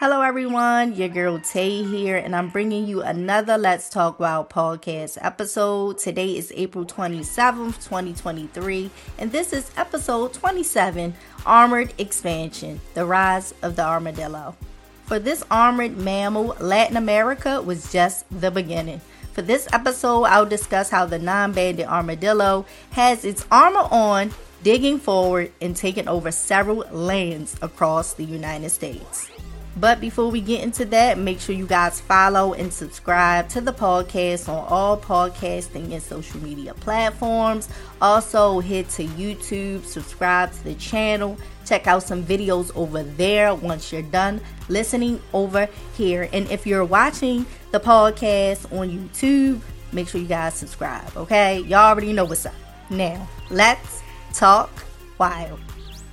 Hello everyone, your girl Tay here, and I'm bringing you another Let's Talk Wild podcast episode. Today is April 27th, 2023, and this is episode 27, Armored Expansion, The Rise of the Armadillo. For this armored mammal, Latin America was just the beginning. For this episode, I'll discuss how the nine-banded armadillo has its armor on, digging forward, and taking over several lands across the United States. But before we get into that, make sure you guys follow and subscribe to the podcast on all podcasting and social media platforms. Also, head to YouTube, subscribe to the channel, check out some videos over there once you're done listening over here. And if you're watching the podcast on YouTube, make sure you guys subscribe, okay? Y'all already know what's up. Now, let's talk wild.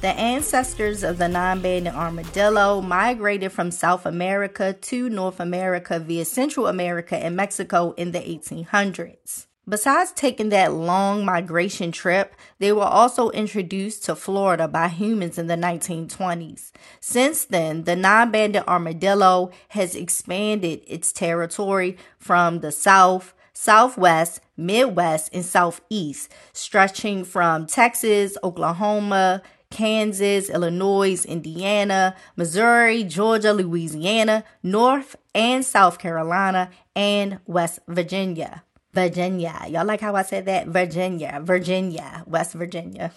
The ancestors of the nine-banded armadillo migrated from South America to North America via Central America and Mexico in the 1800s. Besides taking that long migration trip, they were also introduced to Florida by humans in the 1920s. Since then, the nine-banded armadillo has expanded its territory from the South, Southwest, Midwest, and Southeast, stretching from Texas, Oklahoma, Kansas, Illinois, Indiana, Missouri, Georgia, Louisiana, North and South Carolina, and West Virginia. Y'all like how I said that? West Virginia.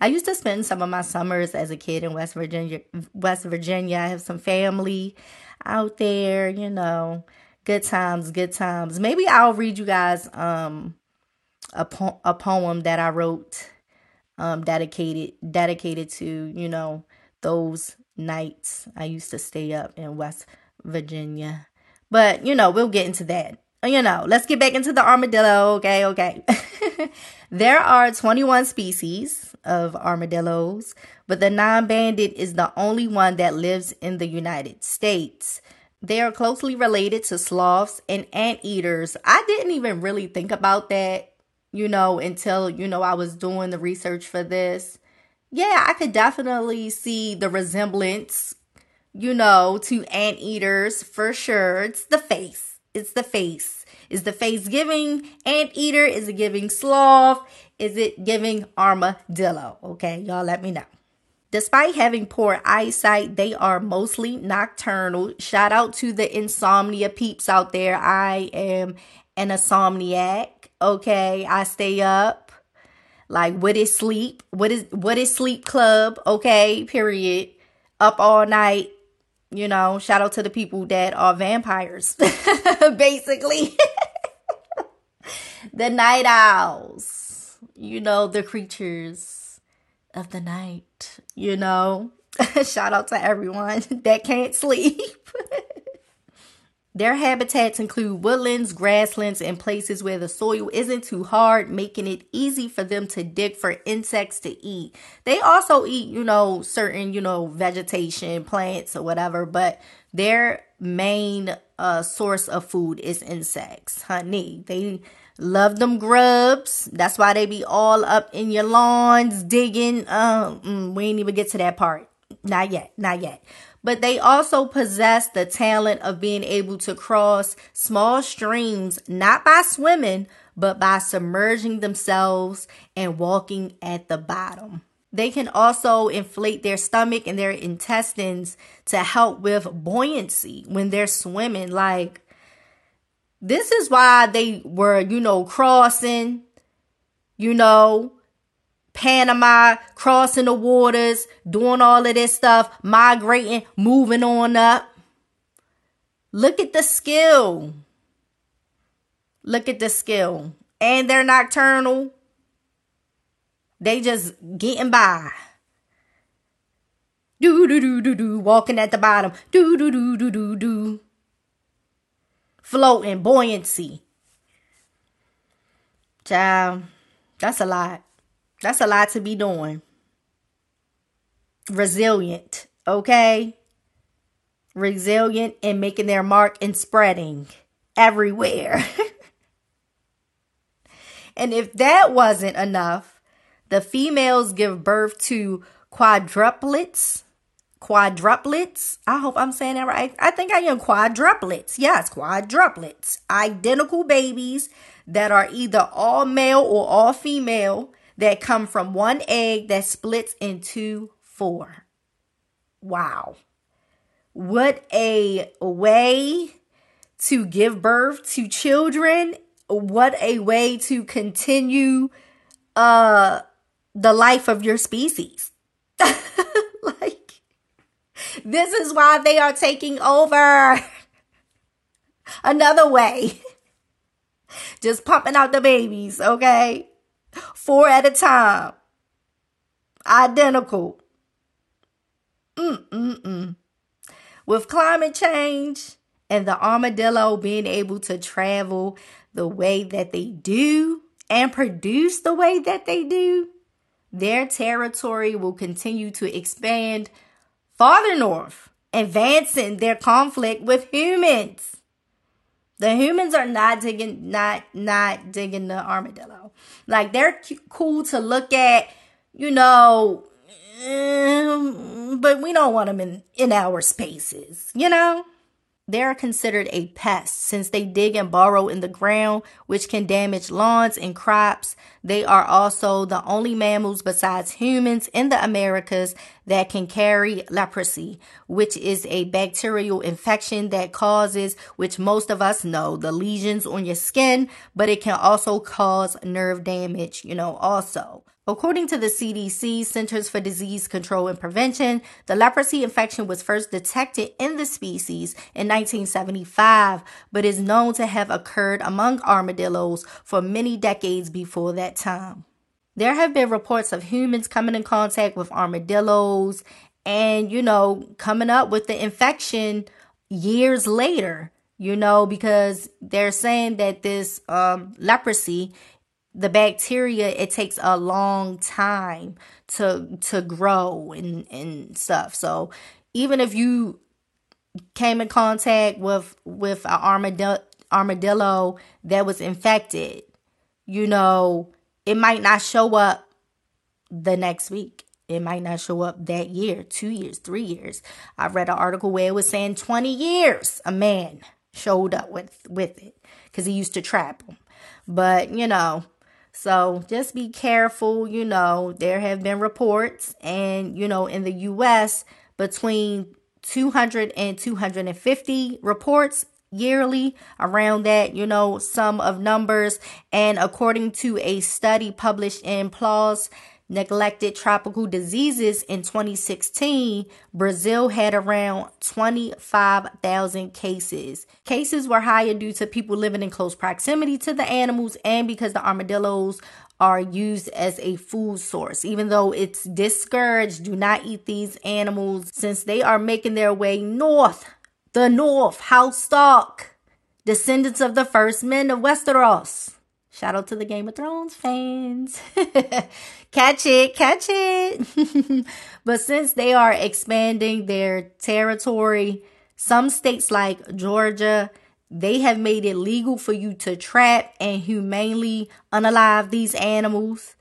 I used to spend some of my summers as a kid in West Virginia. I have some family out there, you know, good times. Maybe I'll read you guys a poem that I wrote. Dedicated to, you know, those nights I used to stay up in West Virginia. But, you know, we'll get into that. You know, let's get back into the armadillo. Okay. There are 21 species of armadillos, but the nine-banded is the only one that lives in the United States. They are closely related to sloths and anteaters. I didn't even really think about that, you know, until, you know, I was doing the research for this. Yeah, I could definitely see the resemblance, you know, to anteaters for sure. It's the face. Is the face giving anteater? Is it giving sloth? Is it giving armadillo? Okay, y'all let me know. Despite having poor eyesight, they are mostly nocturnal. Shout out to the insomnia peeps out there. I am an insomniac. Okay, I stay up. Like, what is sleep? What is sleep club? Okay, period. Up all night. You know, shout out to the people that are vampires, basically. The night owls. You know, the creatures of the night. You know, shout out to everyone that can't sleep. Their habitats include woodlands, grasslands, and places where the soil isn't too hard, making it easy for them to dig for insects to eat. They also eat, you know, certain, you know, vegetation, plants, or whatever, but their main source of food is insects, honey. They love them grubs. That's why they be all up in your lawns digging. We ain't even get to that part. Not yet. But they also possess the talent of being able to cross small streams, not by swimming, but by submerging themselves and walking at the bottom. They can also inflate their stomach and their intestines to help with buoyancy when they're swimming. Like, this is why they were, you know, crossing, you know, Panama, crossing the waters, doing all of this stuff, migrating, moving on up. Look at the skill. And they're nocturnal. They just getting by. Do-do-do-do-do, walking at the bottom. Do-do-do-do-do-do. Floating, buoyancy. Child, that's a lot. That's a lot to be doing. Resilient, okay? Resilient and making their mark and spreading everywhere. And if that wasn't enough, the females give birth to quadruplets. quadruplets. I hope I'm saying that right. I think I am. Quadruplets. Yes, quadruplets. Identical babies that are either all male or all female that come from one egg that splits into four. Wow. What a way to give birth to children. What a way to continue the life of your species. Like, this is why they are taking over. Another way. Just pumping out the babies, okay? 4 at a time. Identical. With climate change and the armadillo being able to travel the way that they do and produce the way that they do, their territory will continue to expand farther north, advancing their conflict with humans. The humans are not digging the armadillo. Like, they're cool to look at, you know, but we don't want them in our spaces, you know? They're considered a pest since they dig and burrow in the ground, which can damage lawns and crops. They are also the only mammals besides humans in the Americas that can carry leprosy, which is a bacterial infection that causes, which most of us know, the lesions on your skin, but it can also cause nerve damage, you know, also. According to the CDC, Centers for Disease Control and Prevention, the leprosy infection was first detected in the species in 1975, but is known to have occurred among armadillos for many decades before that time. There have been reports of humans coming in contact with armadillos and, you know, coming up with the infection years later, you know, because they're saying that this leprosy, the bacteria, it takes a long time to grow and stuff. So even if you came in contact with an armadillo that was infected, you know, it might not show up the next week. It might not show up that year, 2 years, 3 years. I read an article where it was saying 20 years a man showed up with it because he used to trap them. But, you know, so just be careful. You know, there have been reports, and, you know, in the U.S. between 200 and 250 reports yearly, around that, you know, sum of numbers. And according to a study published in PLOS, Neglected Tropical Diseases, in 2016, Brazil had around 25,000 cases. Cases were higher due to people living in close proximity to the animals and because the armadillos are used as a food source. Even though it's discouraged, do not eat these animals since they are making their way north. The North, House Stark, descendants of the first men of Westeros. Shout out to the Game of Thrones fans. Catch it, catch it. But since they are expanding their territory, some states like Georgia, they have made it legal for you to trap and humanely unalive these animals.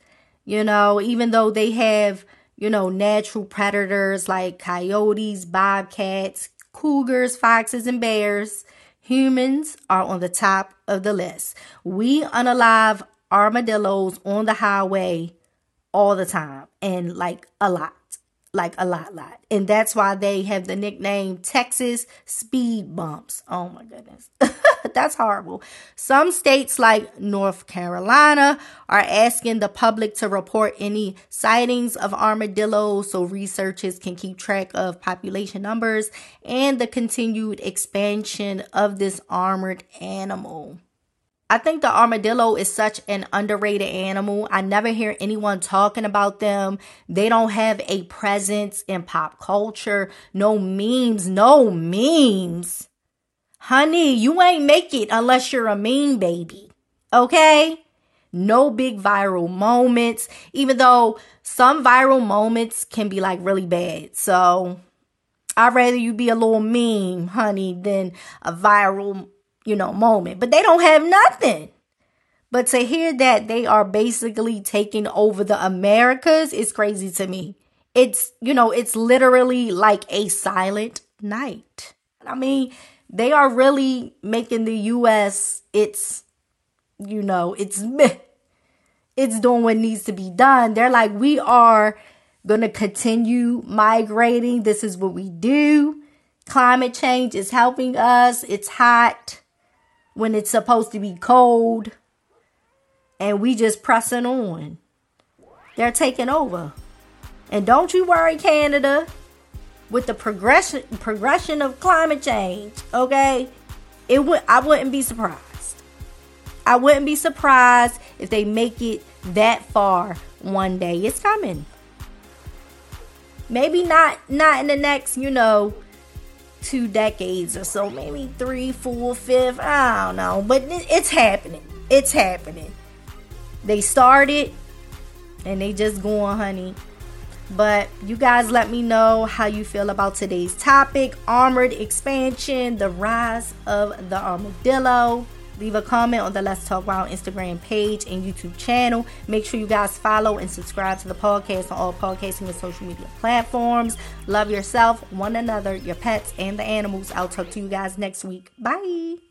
You know, even though they have, you know, natural predators like coyotes, bobcats, cougars, foxes, and bears, humans are on the top of the list. We unalive armadillos on the highway all the time, and like a lot. And that's why they have the nickname Texas speed bumps. Oh my goodness. That's horrible. Some states like North Carolina are asking the public to report any sightings of armadillos so researchers can keep track of population numbers and the continued expansion of this armored animal. I think the armadillo is such an underrated animal. I never hear anyone talking about them. They don't have a presence in pop culture. No memes. Honey, you ain't make it unless you're a meme baby. Okay? No big viral moments, even though some viral moments can be like really bad. So I'd rather you be a little meme, honey, than a viral, you know, moment. But they don't have nothing. But to hear that they are basically taking over the Americas is crazy to me. It's, you know, it's literally like a silent night. I mean, they are really making the U.S. It's doing what needs to be done. They're like, we are going to continue migrating. This is what we do. Climate change is helping us. It's hot when it's supposed to be cold. And we just pressing on. They're taking over. And don't you worry, Canada, with the progression of climate change, okay? I wouldn't be surprised. I wouldn't be surprised if they make it that far one day. It's coming. Maybe not in the next, 2 decades or so. Maybe 3, 4, 5. I don't know. But it's happening. It's happening. They started and they just going, honey. But you guys let me know how you feel about today's topic. Armored expansion, the rise of the armadillo. Leave a comment on the Let's Talk Wild Instagram page and YouTube channel. Make sure you guys follow and subscribe to the podcast on all podcasting and social media platforms. Love yourself, one another, your pets, and the animals. I'll talk to you guys next week. Bye.